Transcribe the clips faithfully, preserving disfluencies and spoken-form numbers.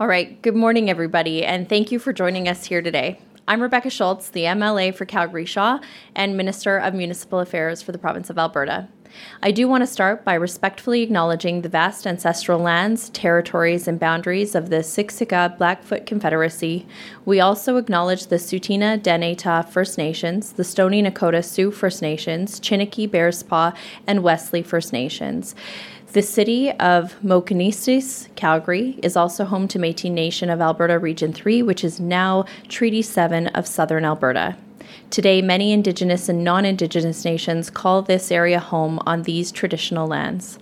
All right, good morning, everybody, and thank you for joining us here today. I'm Rebecca Schultz, the M L A for Calgary Shaw and Minister of Municipal Affairs for the Province of Alberta. I do want to start by respectfully acknowledging the vast ancestral lands, territories, and boundaries of the Siksika Blackfoot Confederacy. We also acknowledge the Sutina Deneta First Nations, the Stony Nakota Sioux First Nations, Chiniki Bearspaw, and Wesley First Nations. The city of Mokinisis, Calgary, is also home to Métis Nation of Alberta Region three, which is now Treaty seven of Southern Alberta. Today, many Indigenous and non-Indigenous nations call this area home on these traditional lands.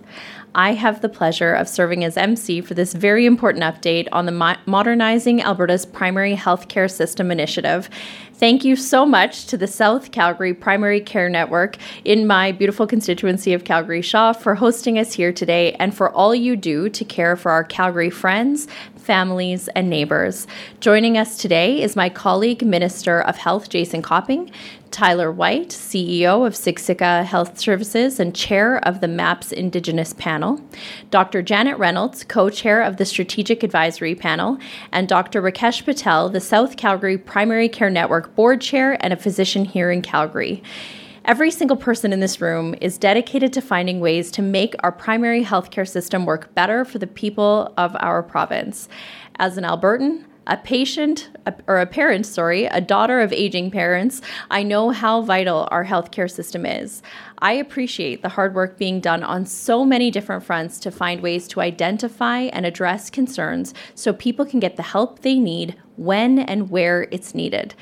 I have the pleasure of serving as M C for this very important update on the Mo- Modernizing Alberta's Primary Healthcare System Initiative. Thank you so much to the South Calgary Primary Care Network in my beautiful constituency of Calgary Shaw for hosting us here today and for all you do to care for our Calgary friends, families, and neighbours. Joining us today is my colleague, Minister of Health, Jason Copping, Tyler White, C E O of Siksika Health Services and Chair of the MAPS Indigenous Panel, Doctor Janet Reynolds, Co-Chair of the Strategic Advisory Panel, and Doctor Rakesh Patel, the South Calgary Primary Care Network Board Chair and a physician here in Calgary. Every single person in this room is dedicated to finding ways to make our primary healthcare system work better for the people of our province. As an Albertan, a patient, or a parent, sorry, a daughter of aging parents, I know how vital our healthcare system is. I appreciate the hard work being done on so many different fronts to find ways to identify and address concerns so people can get the help they need when and where it's needed.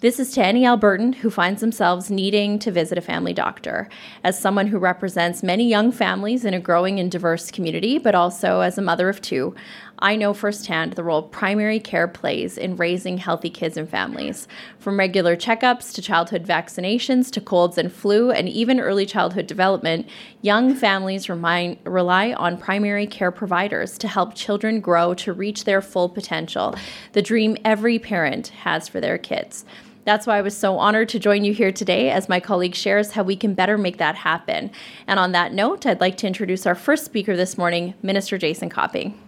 This is to any Albertan who finds themselves needing to visit a family doctor. As someone who represents many young families in a growing and diverse community, but also as a mother of two, I know firsthand the role primary care plays in raising healthy kids and families. From regular checkups to childhood vaccinations to colds and flu and even early childhood development, young families remind, rely on primary care providers to help children grow to reach their full potential, the dream every parent has for their kids. That's why I was so honored to join you here today as my colleague shares how we can better make that happen. And on that note, I'd like to introduce our first speaker this morning, Minister Jason Copping.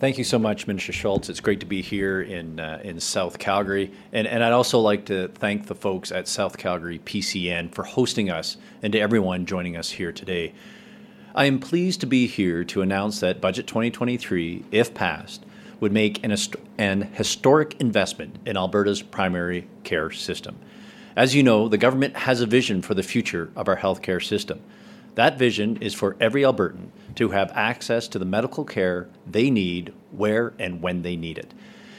Thank you so much, Minister Schultz. It's great to be here in uh, in South Calgary. And, and I'd also like to thank the folks at South Calgary P C N for hosting us and to everyone joining us here today. I am pleased to be here to announce that Budget twenty twenty-three, if passed, would make an, an historic investment in Alberta's primary care system. As you know, the government has a vision for the future of our healthcare system. That vision is for every Albertan to have access to the medical care they need where and when they need it.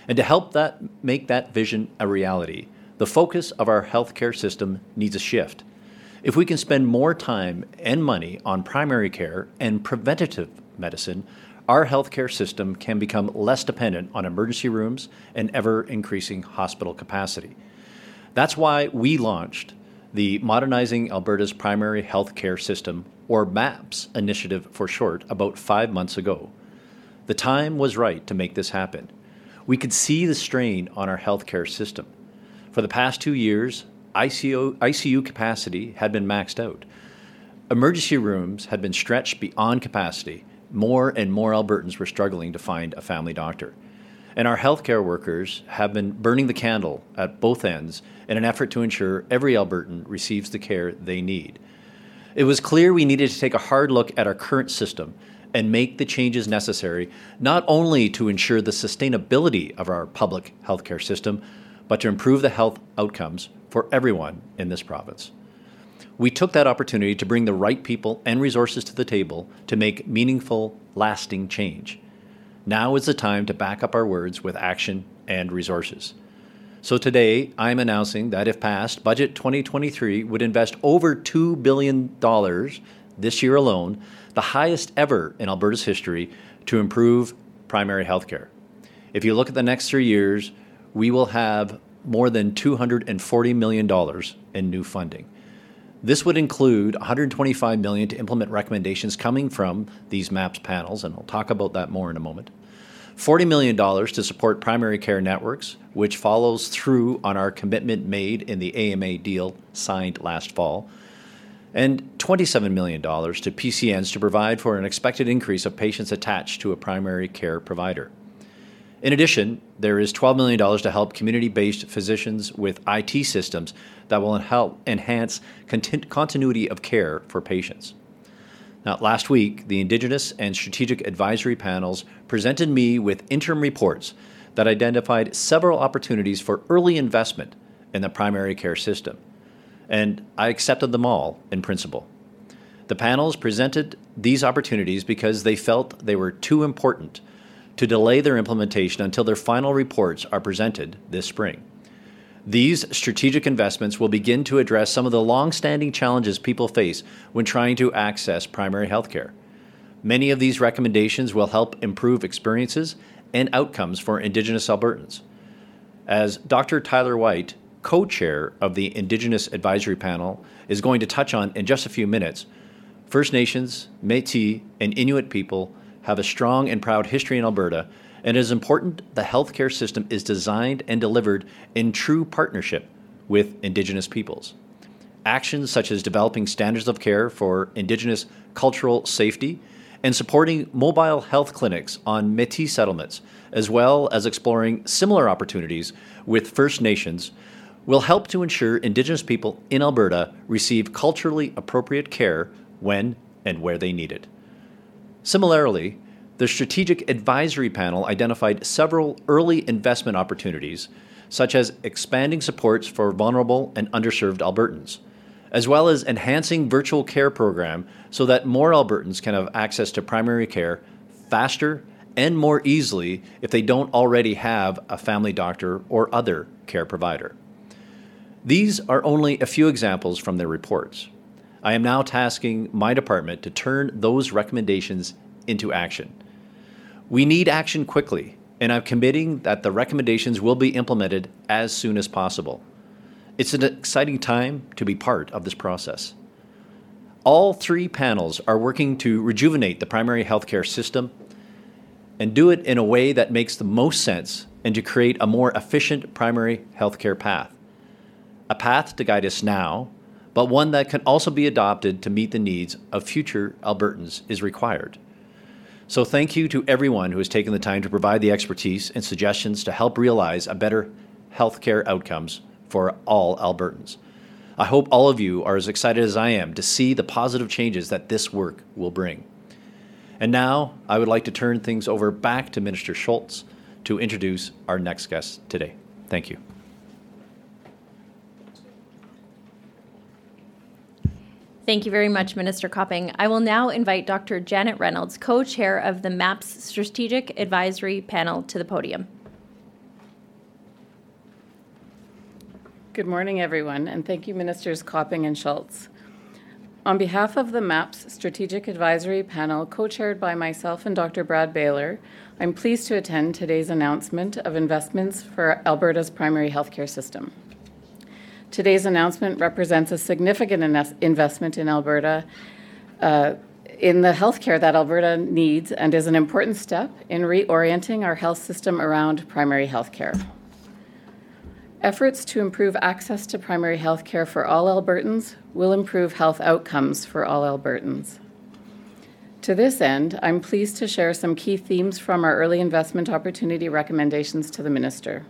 And to help that make that vision a reality, the focus of our healthcare system needs a shift. If we can spend more time and money on primary care and preventative medicine, our healthcare system can become less dependent on emergency rooms and ever-increasing hospital capacity. That's why we launched the Modernizing Alberta's Primary Healthcare System, or MAPS, initiative for short, about five months ago. The time was right to make this happen. We could see the strain on our healthcare system. For the past two years, I C U, I C U capacity had been maxed out. Emergency rooms had been stretched beyond capacity. More and more Albertans were struggling to find a family doctor. And our healthcare workers have been burning the candle at both ends in an effort to ensure every Albertan receives the care they need. It was clear we needed to take a hard look at our current system and make the changes necessary, not only to ensure the sustainability of our public healthcare system, but to improve the health outcomes for everyone in this province. We took that opportunity to bring the right people and resources to the table to make meaningful, lasting change. Now is the time to back up our words with action and resources. So today, I'm announcing that if passed, Budget twenty twenty-three would invest over two billion dollars this year alone, the highest ever in Alberta's history, to improve primary health care. If you look at the next three years, we will have more than two hundred forty million dollars in new funding. This would include one hundred twenty-five million dollars to implement recommendations coming from these MAPS panels, and I'll talk about that more in a moment. forty million dollars to support primary care networks, which follows through on our commitment made in the A M A deal signed last fall. and twenty-seven million dollars to P C Ns to provide for an expected increase of patients attached to a primary care provider. In addition, there is twelve million dollars to help community-based physicians with I T systems that will help enhance cont- continuity of care for patients. Now, last week, the Indigenous and Strategic Advisory Panels presented me with interim reports that identified several opportunities for early investment in the primary care system, and I accepted them all in principle. The panels presented these opportunities because they felt they were too important to delay their implementation until their final reports are presented this spring. These strategic investments will begin to address some of the long-standing challenges people face when trying to access primary health care. Many of these recommendations will help improve experiences and outcomes for Indigenous Albertans. As Doctor Tyler White, co-chair of the Indigenous Advisory Panel, is going to touch on in just a few minutes, First Nations, Métis, and Inuit people have a strong and proud history in Alberta, and it is important the healthcare system is designed and delivered in true partnership with Indigenous peoples. Actions such as developing standards of care for Indigenous cultural safety and supporting mobile health clinics on Métis settlements, as well as exploring similar opportunities with First Nations, will help to ensure Indigenous people in Alberta receive culturally appropriate care when and where they need it. Similarly, the Strategic Advisory Panel identified several early investment opportunities, such as expanding supports for vulnerable and underserved Albertans, as well as enhancing virtual care program so that more Albertans can have access to primary care faster and more easily if they don't already have a family doctor or other care provider. These are only a few examples from their reports. I am now tasking my department to turn those recommendations into action. We need action quickly, and I'm committing that the recommendations will be implemented as soon as possible. It's an exciting time to be part of this process. All three panels are working to rejuvenate the primary healthcare system and do it in a way that makes the most sense and to create a more efficient primary healthcare path. A path to guide us now, but one that can also be adopted to meet the needs of future Albertans is required. So thank you to everyone who has taken the time to provide the expertise and suggestions to help realize a better healthcare outcomes for all Albertans. I hope all of you are as excited as I am to see the positive changes that this work will bring. And now I would like to turn things over back to Minister Schultz to introduce our next guest today. Thank you. Thank you very much, Minister Copping. I will now invite Doctor Janet Reynolds, co-chair of the MAPS Strategic Advisory Panel, to the podium. Good morning, everyone, and thank you, Ministers Copping and Schultz. On behalf of the MAPS Strategic Advisory Panel, co-chaired by myself and Doctor Brad Baylor, I'm pleased to attend today's announcement of investments for Alberta's primary healthcare system. Today's announcement represents a significant in- investment in Alberta, uh, in the healthcare that Alberta needs, and is an important step in reorienting our health system around primary healthcare. Efforts to improve access to primary healthcare for all Albertans will improve health outcomes for all Albertans. To this end, I'm pleased to share some key themes from our early investment opportunity recommendations to the Minister.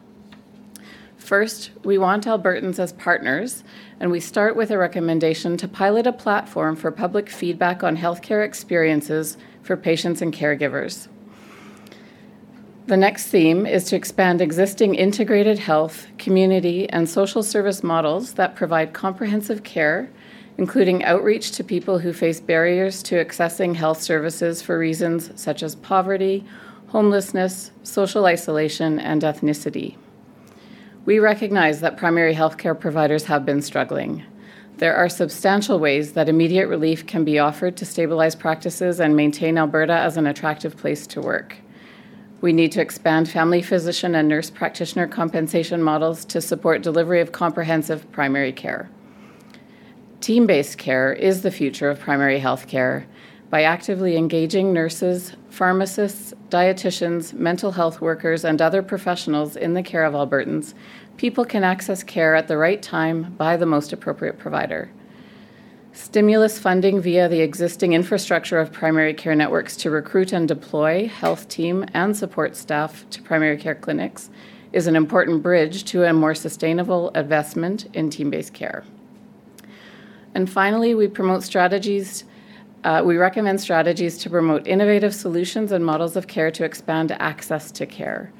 First, we want Albertans as partners, and we start with a recommendation to pilot a platform for public feedback on healthcare experiences for patients and caregivers. The next theme is to expand existing integrated health, community, and social service models that provide comprehensive care, including outreach to people who face barriers to accessing health services for reasons such as poverty, homelessness, social isolation, and ethnicity. We recognize that primary healthcare providers have been struggling. There are substantial ways that immediate relief can be offered to stabilize practices and maintain Alberta as an attractive place to work. We need to expand family physician and nurse practitioner compensation models to support delivery of comprehensive primary care. Team-based care is the future of primary healthcare. By actively engaging nurses, pharmacists, dietitians, mental health workers, and other professionals in the care of Albertans, people can access care at the right time by the most appropriate provider. Stimulus funding via the existing infrastructure of primary care networks to recruit and deploy health team and support staff to primary care clinics is an important bridge to a more sustainable investment in team-based care. And finally, we promote strategies, uh, we recommend strategies to promote innovative solutions and models of care to expand access to care.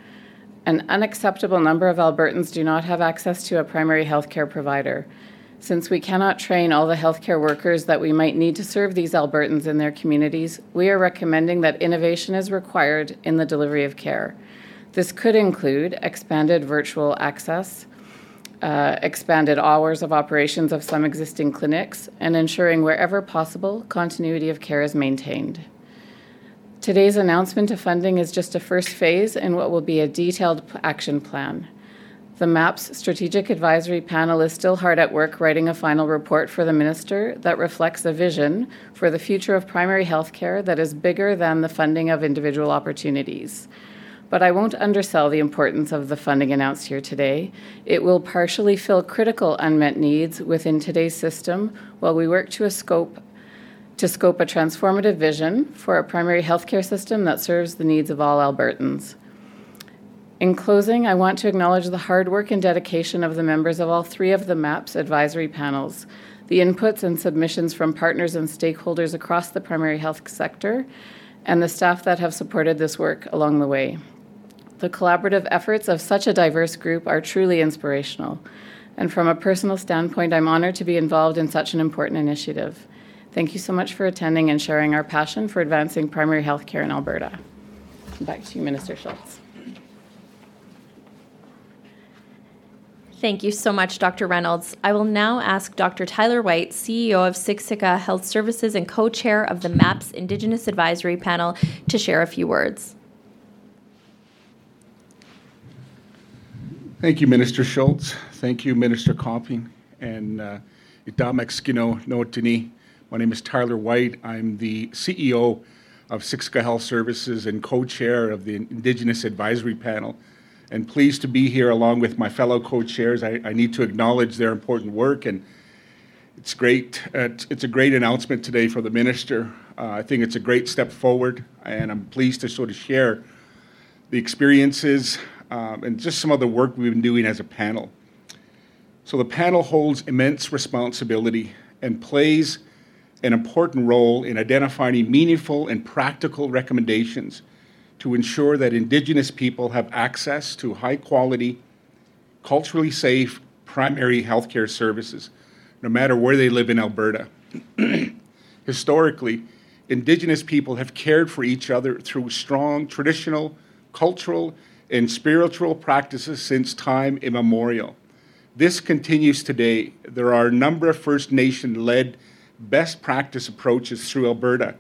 An unacceptable number of Albertans do not have access to a primary health care provider. Since we cannot train all the healthcare workers that we might need to serve these Albertans in their communities, we are recommending that innovation is required in the delivery of care. This could include expanded virtual access, uh, expanded hours of operations of some existing clinics, and ensuring wherever possible, continuity of care is maintained. Today's announcement of funding is just a first phase in what will be a detailed action plan. The MAPS Strategic Advisory Panel is still hard at work writing a final report for the Minister that reflects a vision for the future of primary health care that is bigger than the funding of individual opportunities. But I won't undersell the importance of the funding announced here today. It will partially fill critical unmet needs within today's system while we work to a scope to scope a transformative vision for a primary health care system that serves the needs of all Albertans. In closing, I want to acknowledge the hard work and dedication of the members of all three of the MAPS advisory panels, the inputs and submissions from partners and stakeholders across the primary health sector, and the staff that have supported this work along the way. The collaborative efforts of such a diverse group are truly inspirational, and from a personal standpoint, I'm honored to be involved in such an important initiative. Thank you so much for attending and sharing our passion for advancing primary health care in Alberta. Back to you, Minister Schultz. Thank you so much, Doctor Reynolds. I will now ask Doctor Tyler White, C E O of Siksika Health Services and co-chair of the MAPS Indigenous Advisory Panel, to share a few words. Thank you, Minister Schultz. Thank you, Minister Copping. And Itamaxkino uh, Nootini. My name is Tyler White. I'm the C E O of Siksika Health Services and co-chair of the Indigenous Advisory Panel, and pleased to be here along with my fellow co-chairs. I, I need to acknowledge their important work, and it's great. Uh, it's a great announcement today for the minister. Uh, I think it's a great step forward, and I'm pleased to sort of share the experiences um, and just some of the work we've been doing as a panel. So the panel holds immense responsibility and plays an important role in identifying meaningful and practical recommendations to ensure that Indigenous people have access to high-quality, culturally safe primary health care services, no matter where they live in Alberta. Historically, Indigenous people have cared for each other through strong traditional, cultural, and spiritual practices since time immemorial. This continues today. There are a number of First Nation-led best practice approaches through Alberta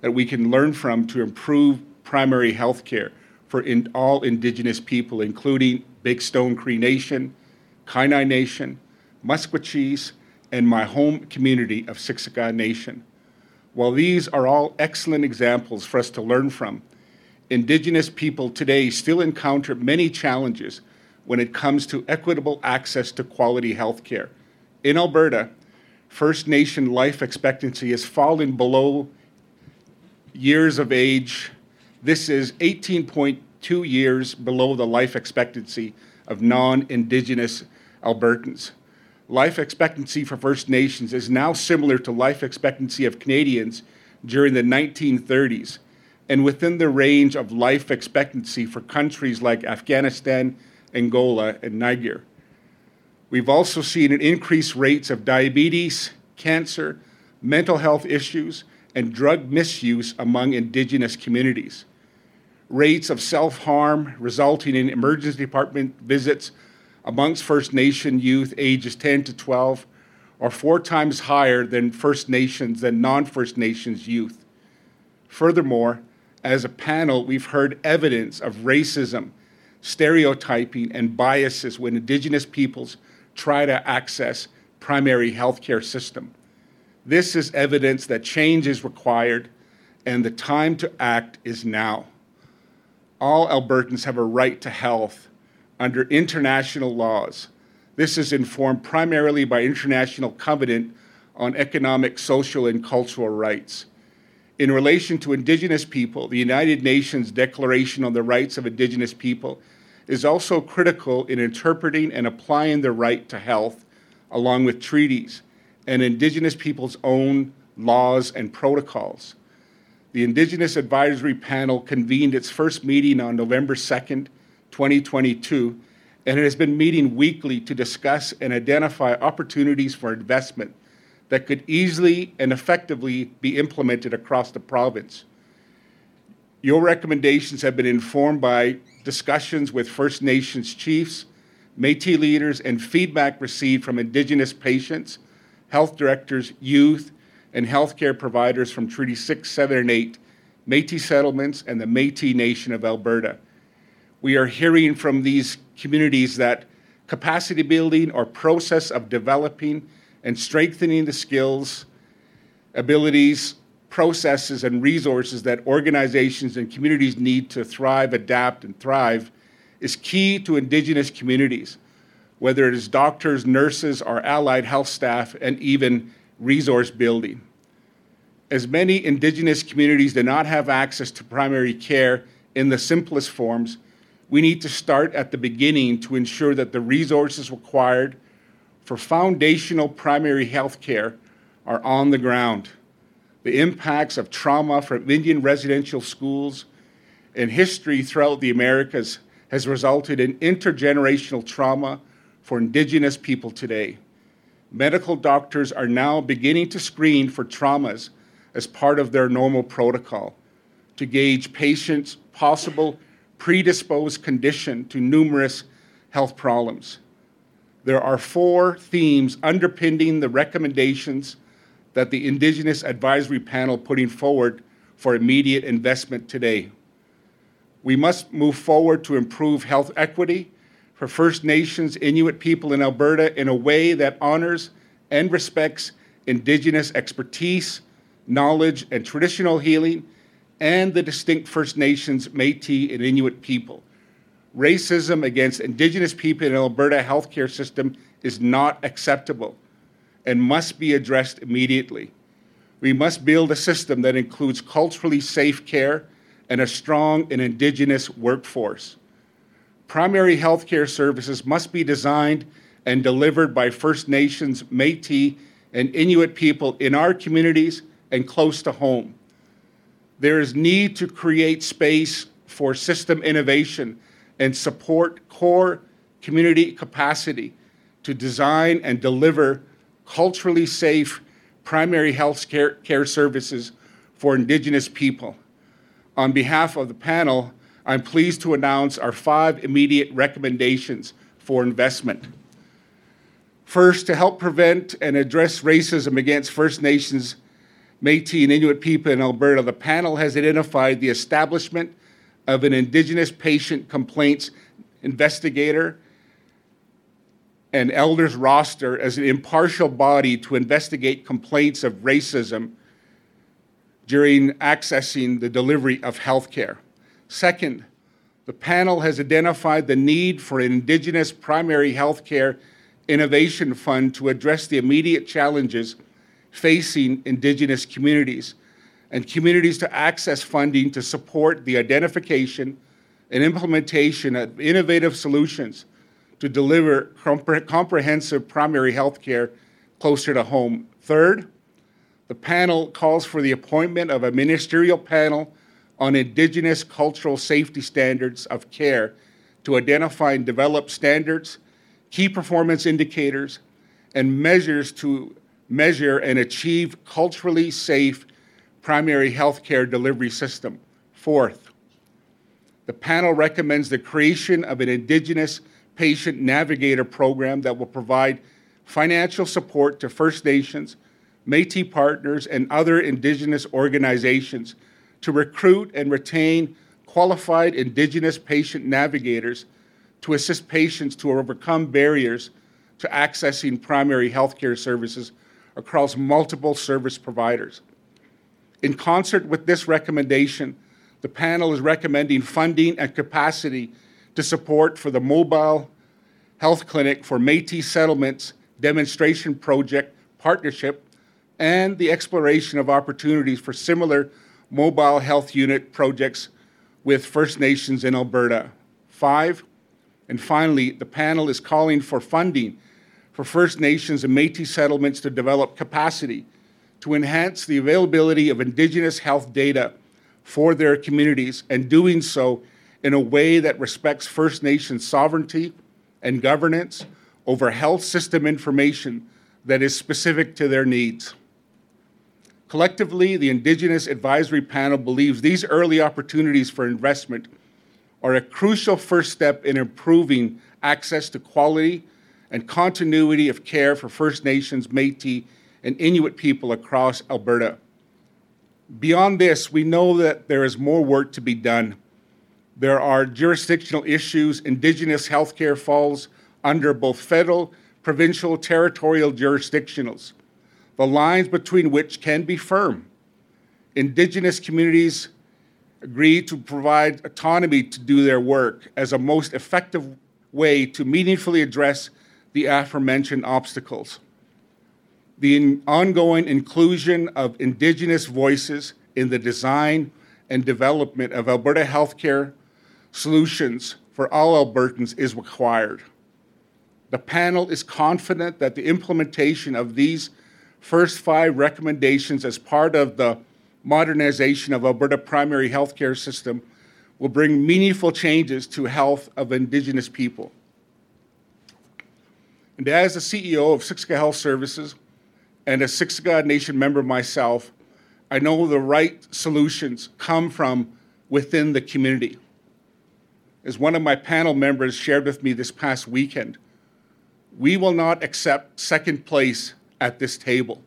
that we can learn from to improve primary health care for in all Indigenous people, including Bigstone Cree Nation, Kainai Nation, Muskegee, and my home community of Siksika Nation. While these are all excellent examples for us to learn from, Indigenous people today still encounter many challenges when it comes to equitable access to quality health care. In Alberta, First Nation life expectancy has fallen below years of age. This is eighteen point two years below the life expectancy of non-Indigenous Albertans. Life expectancy for First Nations is now similar to life expectancy of Canadians during the nineteen thirties, and within the range of life expectancy for countries like Afghanistan, Angola, and Niger. We've also seen an increased rates of diabetes, cancer, mental health issues, and drug misuse among Indigenous communities. Rates of self-harm resulting in emergency department visits amongst First Nation youth ages ten to twelve are four times higher than First Nations than non-First Nations youth. Furthermore, as a panel, we've heard evidence of racism, stereotyping, and biases when Indigenous peoples try to access primary healthcare system. This is evidence that change is required, and the time to act is now. All Albertans have a right to health under international laws. This is informed primarily by International Covenant on economic, social, and cultural rights. In relation to Indigenous people, the United Nations Declaration on the Rights of Indigenous People is also critical in interpreting and applying the right to health, along with treaties and Indigenous people's own laws and protocols. The Indigenous Advisory Panel convened its first meeting on November second, twenty twenty-two, and it has been meeting weekly to discuss and identify opportunities for investment that could easily and effectively be implemented across the province. Your recommendations have been informed by discussions with First Nations chiefs, Métis leaders, and feedback received from Indigenous patients, health directors, youth, and healthcare providers from Treaty six, seven, and eight, Métis settlements, and the Métis Nation of Alberta. We are hearing from these communities that capacity building or process of developing and strengthening the skills, abilities, processes, and resources that organizations and communities need to thrive, adapt, and thrive is key to Indigenous communities, whether it is doctors, nurses, or allied health staff, and even resource building. As many Indigenous communities do not have access to primary care in the simplest forms, we need to start at the beginning to ensure that the resources required for foundational primary health care are on the ground. The impacts of trauma from Indian residential schools and history throughout the Americas has resulted in intergenerational trauma for Indigenous people today. Medical doctors are now beginning to screen for traumas as part of their normal protocol to gauge patients' possible predisposed condition to numerous health problems. There are four themes underpinning the recommendations that the Indigenous Advisory Panel putting forward for immediate investment today. We must move forward to improve health equity for First Nations Inuit people in Alberta in a way that honors and respects Indigenous expertise, knowledge, and traditional healing, and the distinct First Nations, Métis, and Inuit people. Racism against Indigenous people in Alberta healthcare system is not acceptable and must be addressed immediately. We must build a system that includes culturally safe care and a strong and Indigenous workforce. Primary healthcare services must be designed and delivered by First Nations, Métis, and Inuit people in our communities and close to home. There is need to create space for system innovation and support core community capacity to design and deliver culturally safe primary health care, care services for Indigenous people. On behalf of the panel, I'm pleased to announce our five immediate recommendations for investment. First, to help prevent and address racism against First Nations, Métis, and Inuit people in Alberta, the panel has identified the establishment of an Indigenous patient complaints investigator and elders roster as an impartial body to investigate complaints of racism during accessing the delivery of health care. Second, the panel has identified the need for an Indigenous primary health care innovation fund to address the immediate challenges facing Indigenous communities and communities to access funding to support the identification and implementation of innovative solutions to deliver compre- comprehensive primary health care closer to home. Third, the panel calls for the appointment of a ministerial panel on Indigenous cultural safety standards of care to identify and develop standards, key performance indicators, and measures to measure and achieve culturally safe primary health care delivery system. Fourth, the panel recommends the creation of an Indigenous patient navigator program that will provide financial support to First Nations, Métis partners, and other Indigenous organizations to recruit and retain qualified Indigenous patient navigators to assist patients to overcome barriers to accessing primary health care services across multiple service providers. In concert with this recommendation, the panel is recommending funding and capacity to support for the mobile health clinic for Métis settlements demonstration project partnership and the exploration of opportunities for similar mobile health unit projects with First Nations in Alberta. Five, and finally, the panel is calling for funding for First Nations and Métis settlements to develop capacity to enhance the availability of Indigenous health data for their communities, and doing so in a way that respects First Nations sovereignty and governance over health system information that is specific to their needs. Collectively, the Indigenous Advisory Panel believes these early opportunities for investment are a crucial first step in improving access to quality and continuity of care for First Nations, Métis, and Inuit people across Alberta. Beyond this, we know that there is more work to be done. There are jurisdictional issues. Indigenous healthcare falls under both federal, provincial, territorial jurisdictions, the lines between which can be firm. Indigenous communities agree to provide autonomy to do their work as a most effective way to meaningfully address the aforementioned obstacles. The in- ongoing inclusion of Indigenous voices in the design and development of Alberta healthcare solutions for all Albertans is required. The panel is confident that the implementation of these first five recommendations as part of the modernization of Alberta primary healthcare system will bring meaningful changes to health of Indigenous people. And as the C E O of Siksika Health Services and a Siksika Nation member myself, I know the right solutions come from within the community. As one of my panel members shared with me this past weekend, we will not accept second place at this table.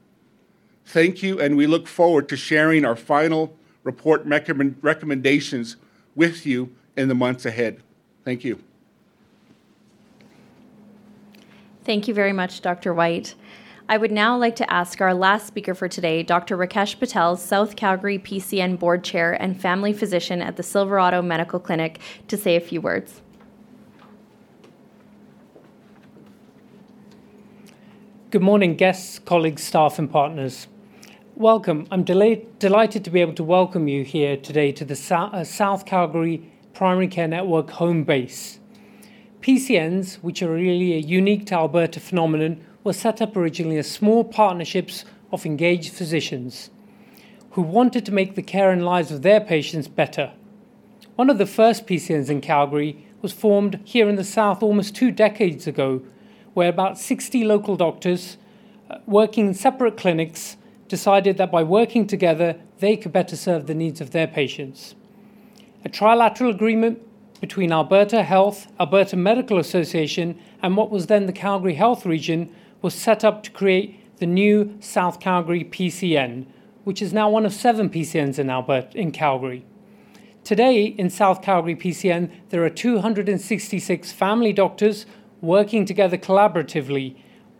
Thank you, and we look forward to sharing our final report recommend- recommendations with you in the months ahead. Thank you. Thank you very much, Doctor White. I would now like to ask our last speaker for today, Doctor Rakesh Patel, South Calgary P C N Board Chair and Family Physician at the Silverado Medical Clinic, to say a few words. Good morning, guests, colleagues, staff, and partners. Welcome. I'm deli- delighted to be able to welcome you here today to the Sa- uh, South Calgary Primary Care Network home base. P C Ns, which are really a unique to Alberta phenomenon, were set up originally as small partnerships of engaged physicians who wanted to make the care and lives of their patients better. One of the first P C Ns in Calgary was formed here in the South almost two decades ago, where about sixty local doctors uh, working in separate clinics decided that by working together, they could better serve the needs of their patients. A trilateral agreement between Alberta Health, Alberta Medical Association, and what was then the Calgary Health Region was set up to create the new South Calgary P C N, which is now one of seven P C Ns in Alberta, in Calgary. Today, in South Calgary P C N, there are two hundred sixty-six family doctors working together collaboratively,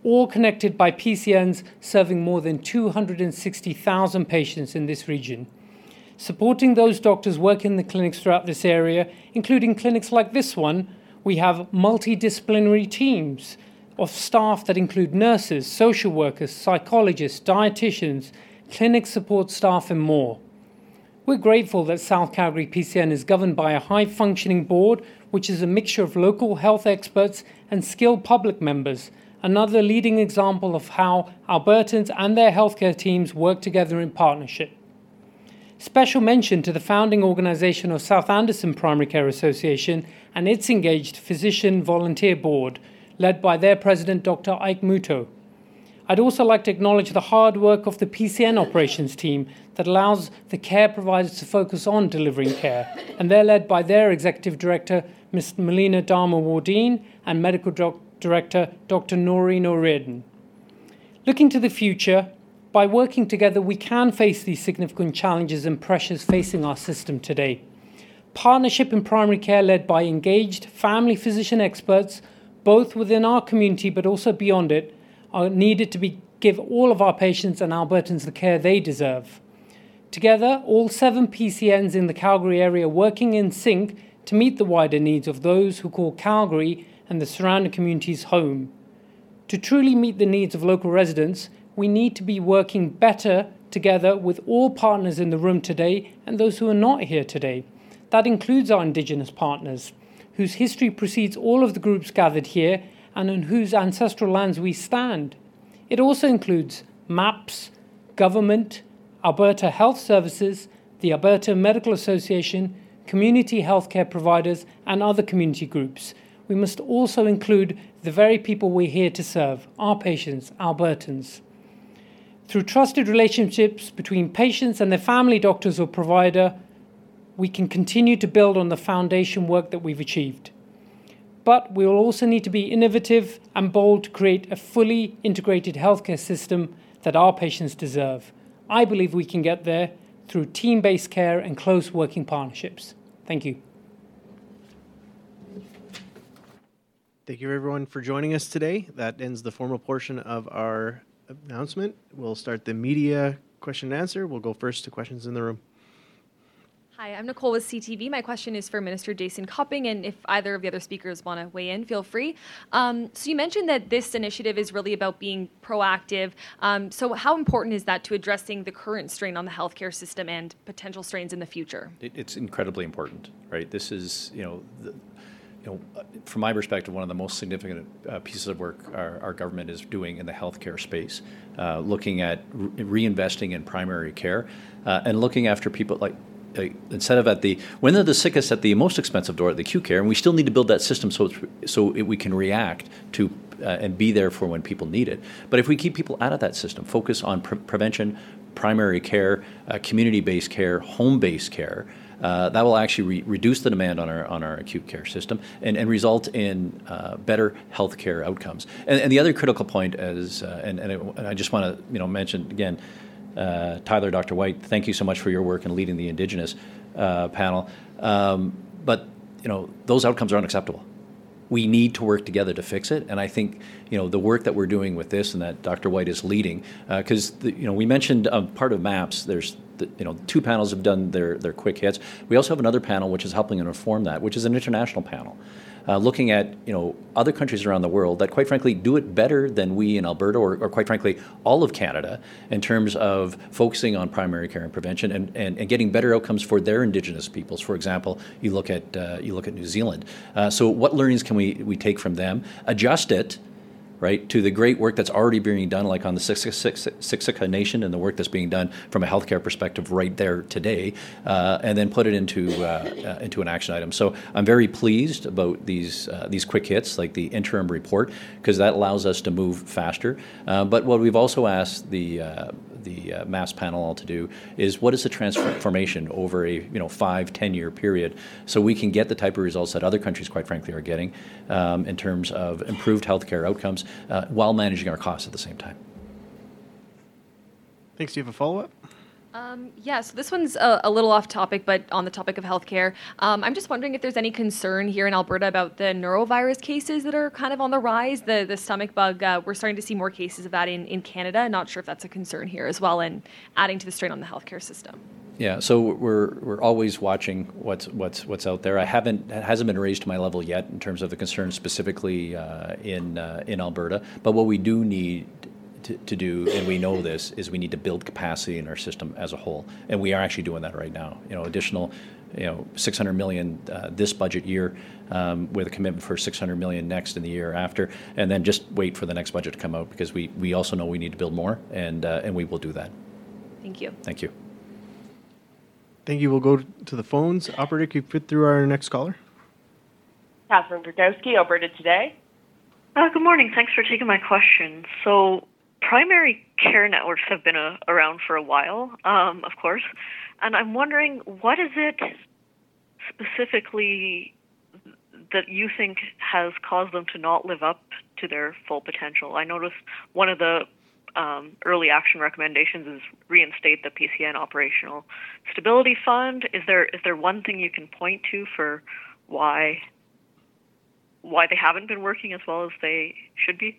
all connected by P C Ns serving more than two hundred sixty thousand patients in this region. Supporting those doctors working in the clinics throughout this area, including clinics like this one, we have multidisciplinary teams of staff that include nurses, social workers, psychologists, dietitians, clinic support staff, and more. We're grateful that South Calgary P C N is governed by a high-functioning board, which is a mixture of local health experts and skilled public members, another leading example of how Albertans and their healthcare teams work together in partnership. Special mention to the founding organization of South Anderson Primary Care Association and its engaged physician volunteer board, led by their president, Doctor Ike Muto. I'd also like to acknowledge the hard work of the P C N operations team that allows the care providers to focus on delivering care, and they're led by their executive director, Miz Melina Dharma Wardine, and medical doc- director, Doctor Nori Norirden. Looking to the future, by working together, we can face these significant challenges and pressures facing our system today. Partnership in primary care led by engaged family physician experts, both within our community but also beyond it, are needed to be, give all of our patients and Albertans the care they deserve. Together, all seven P C Ns in the Calgary area working in sync to meet the wider needs of those who call Calgary and the surrounding communities home. To truly meet the needs of local residents, we need to be working better together with all partners in the room today and those who are not here today. That includes our Indigenous partners, whose history precedes all of the groups gathered here and on whose ancestral lands we stand. It also includes MAPS, government, Alberta Health Services, the Alberta Medical Association, community healthcare providers and other community groups. We must also include the very people we're here to serve, our patients, Albertans. Through trusted relationships between patients and their family doctors or provider, we can continue to build on the foundation work that we've achieved. But we will also need to be innovative and bold to create a fully integrated healthcare system that our patients deserve. I believe we can get there through team-based care and close working partnerships. Thank you. Thank you, everyone, for joining us today. That ends the formal portion of our announcement. We'll start the media question and answer. We'll go first to questions in the room. Hi, I'm Nicole with C T V. My question is for Minister Jason Copping, and if either of the other speakers want to weigh in, feel free. Um, so you mentioned that this initiative is really about being proactive. Um, so how important is that to addressing the current strain on the healthcare system and potential strains in the future? It, it's incredibly important, right? This is, you know, the, you know, from my perspective, one of the most significant uh, pieces of work our, our government is doing in the healthcare space, uh, looking at re- reinvesting in primary care uh, and looking after people like. Uh, instead of at the when they're the sickest at the most expensive door at the acute care, and we still need to build that system so it's, so it, we can react to uh, and be there for when people need it. But if we keep people out of that system, focus on pre- prevention, primary care, uh, community-based care, home-based care, uh, that will actually re- reduce the demand on our on our acute care system and, and result in uh, better healthcare outcomes. And, and the other critical point is, uh, and and, it, and I just want to you know mention again. Uh, Tyler, Doctor White, thank you so much for your work in leading the Indigenous uh, panel. Um, but, you know, those outcomes are unacceptable. We need to work together to fix it. And I think, you know, the work that we're doing with this and that Doctor White is leading, because, uh, you know, we mentioned um, part of MAPS, there's, the, you know, two panels have done their, their quick hits. We also have another panel which is helping to inform that, which is an international panel. Uh, looking at, you know, other countries around the world that, quite frankly, do it better than we in Alberta or, or quite frankly, all of Canada in terms of focusing on primary care and prevention and, and, and getting better outcomes for their Indigenous peoples. For example, you look at uh, you look at New Zealand. Uh, so what learnings can we, we take from them, adjust it, right, to the great work that's already being done, like on the Siksika Nation and the work that's being done from a healthcare perspective right there today, uh, and then put it into uh, uh, into an action item. So I'm very pleased about these uh, these quick hits, like the interim report, because that allows us to move faster. Uh, but what we've also asked the uh, the uh, MAPS panel all to do is what is the transformation over a you know five, ten-year period, so we can get the type of results that other countries, quite frankly, are getting um, in terms of improved healthcare outcomes. Uh, while managing our costs at the same time. Thanks. Do you have a follow-up? Um, yeah, so this one's a, a little off topic, but on the topic of healthcare. Um, I'm just wondering if there's any concern here in Alberta about the norovirus cases that are kind of on the rise, the, the stomach bug. Uh, we're starting to see more cases of that in, in Canada. Not sure if that's a concern here as well and adding to the strain on the healthcare system. Yeah, so we're we're always watching what's what's what's out there. I haven't it hasn't been raised to my level yet in terms of the concerns specifically uh, in uh, in Alberta. But what we do need to, to do, and we know this, is we need to build capacity in our system as a whole, and we are actually doing that right now. You know, additional, you know, six hundred million uh, this budget year, um, with a commitment for six hundred million next and the year after, and then just wait for the next budget to come out because we we also know we need to build more, and uh, and we will do that. Thank you. Thank you. Thank you. We'll go to the phones. Operator, can you put through our next caller? Catherine Durdowski, Alberta Today. Uh, good morning. Thanks for taking my question. So primary care networks have been uh, around for a while, um, of course, and I'm wondering what is it specifically that you think has caused them to not live up to their full potential? I noticed one of the Um, early action recommendations is reinstate the P C N Operational Stability Fund. Is there is there one thing you can point to for why why they haven't been working as well as they should be?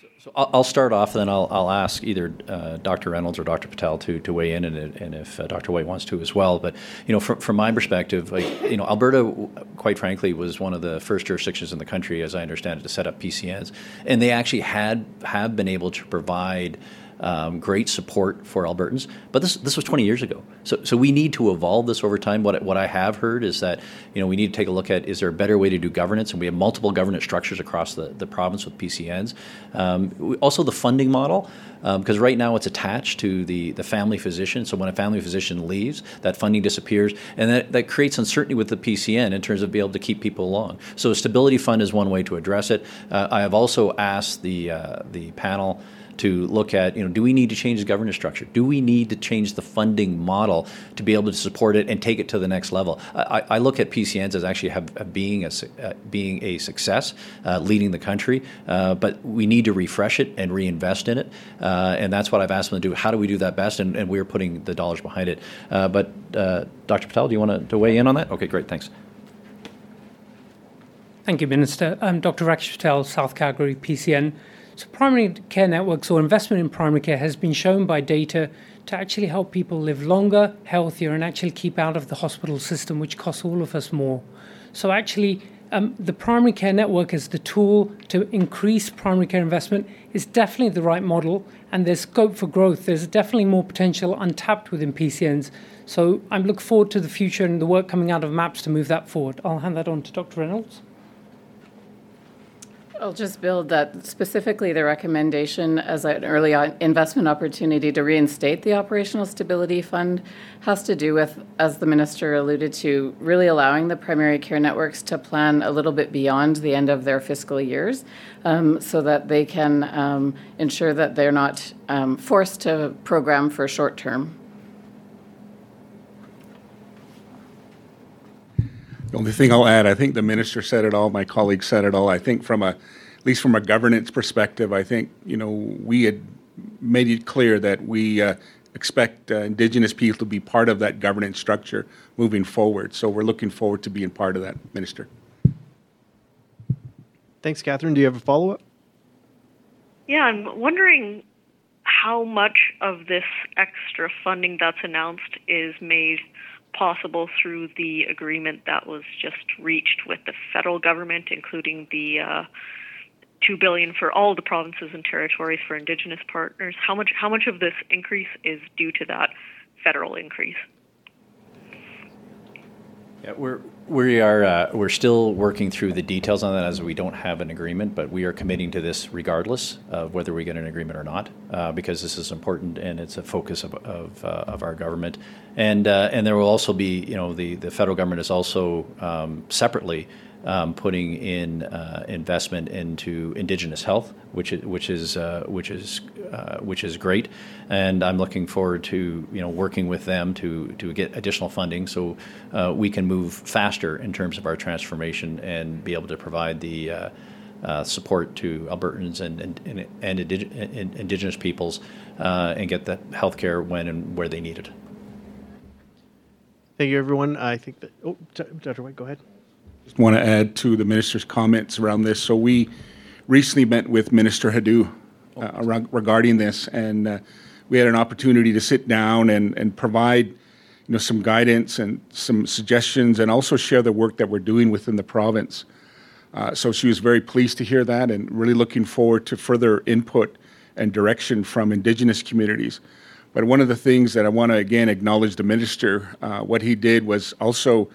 So, So I'll start off, and then I'll, I'll ask either uh, Doctor Reynolds or Doctor Patel to, to weigh in, and, and if uh, Doctor White wants to as well. But you know, from, from my perspective, like, you know, Alberta, quite frankly, was one of the first jurisdictions in the country, as I understand it, to set up P C Ns, and they actually had have been able to provide um, great support for Albertans. But this this was twenty years ago, so so we need to evolve this over time. What what I have heard is that you know we need to take a look at, is there a better way to do governance, and we have multiple governance structures across the, the province with P C Ns. Um, Also, the funding model, because um, right now it's attached to the, the family physician. So when a family physician leaves, that funding disappears, and that, that creates uncertainty with the P C N in terms of being able to keep people along. So a stability fund is one way to address it. Uh, I have also asked the uh, the panel to look at, you know, do we need to change the governance structure? Do we need to change the funding model to be able to support it and take it to the next level? I, I look at P C Ns as actually have, have being a uh, being a success, uh, leading the country, uh, but we need to refresh it and reinvest in it, uh, and that's what I've asked them to do. How do we do that best? And, and we're putting the dollars behind it. Uh, but uh, Doctor Patel, do you want to weigh in on that? Okay, great, thanks. Thank you, Minister. I'm Doctor Rakesh Patel, South Calgary P C N. So primary care networks or investment in primary care has been shown by data to actually help people live longer, healthier, and actually keep out of the hospital system, which costs all of us more. So actually, um, the primary care network as the tool to increase primary care investment is definitely the right model, and there's scope for growth. There's definitely more potential untapped within P C Ns. So I look forward to the future and the work coming out of MAPS to move that forward. I'll hand that on to Doctor Reynolds. I'll just build that, specifically the recommendation as an early investment opportunity to reinstate the Operational Stability Fund has to do with, as the Minister alluded to, really allowing the primary care networks to plan a little bit beyond the end of their fiscal years, um, so that they can um, ensure that they're not um, forced to program for short term. The only thing I'll add, I think the Minister said it all, my colleague said it all. I think from a, at least from a governance perspective, I think, you know, we had made it clear that we uh, expect uh, Indigenous people to be part of that governance structure moving forward. So we're looking forward to being part of that, Minister. Thanks, Catherine. Do you have a follow-up? Yeah, I'm wondering how much of this extra funding that's announced is made possible through the agreement that was just reached with the federal government, including the uh, two billion dollars for all the provinces and territories for Indigenous partners. How much how much of this increase is due to that federal increase? Yeah, we're we are uh, we're still working through the details on that, as we don't have an agreement, but we are committing to this regardless of whether we get an agreement or not, uh, because this is important and it's a focus of of, uh, of our government, and uh, and there will also be, you know, the the federal government is also um, separately um, putting in uh, investment into Indigenous health, which is which is uh, which is uh, which is great, and I'm looking forward to, you know, working with them to to get additional funding so uh, we can move faster in terms of our transformation and be able to provide the uh, uh, support to Albertans and and, and, and, indig- and Indigenous peoples uh, and get the health care when and where they need it. Thank you, everyone. I think that oh, Doctor White, go ahead. Just want to add to the Minister's comments around this. So we recently met with Minister Hadou uh, reg- regarding this, and uh, we had an opportunity to sit down and, and provide, you know, some guidance and some suggestions, and also share the work that we're doing within the province. Uh, so she was very pleased to hear that, and really looking forward to further input and direction from Indigenous communities. But one of the things that I want to again acknowledge the Minister, uh, what he did was also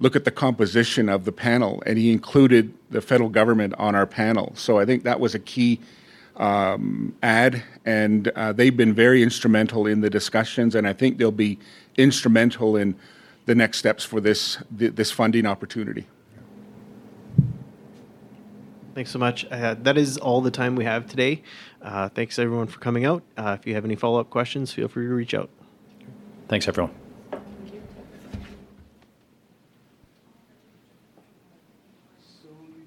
look at the composition of the panel, and he included the federal government on our panel. So I think that was a key um, add, and uh, they've been very instrumental in the discussions, and I think they'll be instrumental in the next steps for this th- this funding opportunity. Thanks so much. Uh, that is all the time we have today. Uh, thanks, everyone, for coming out. Uh, if you have any follow-up questions, feel free to reach out. Thanks, everyone.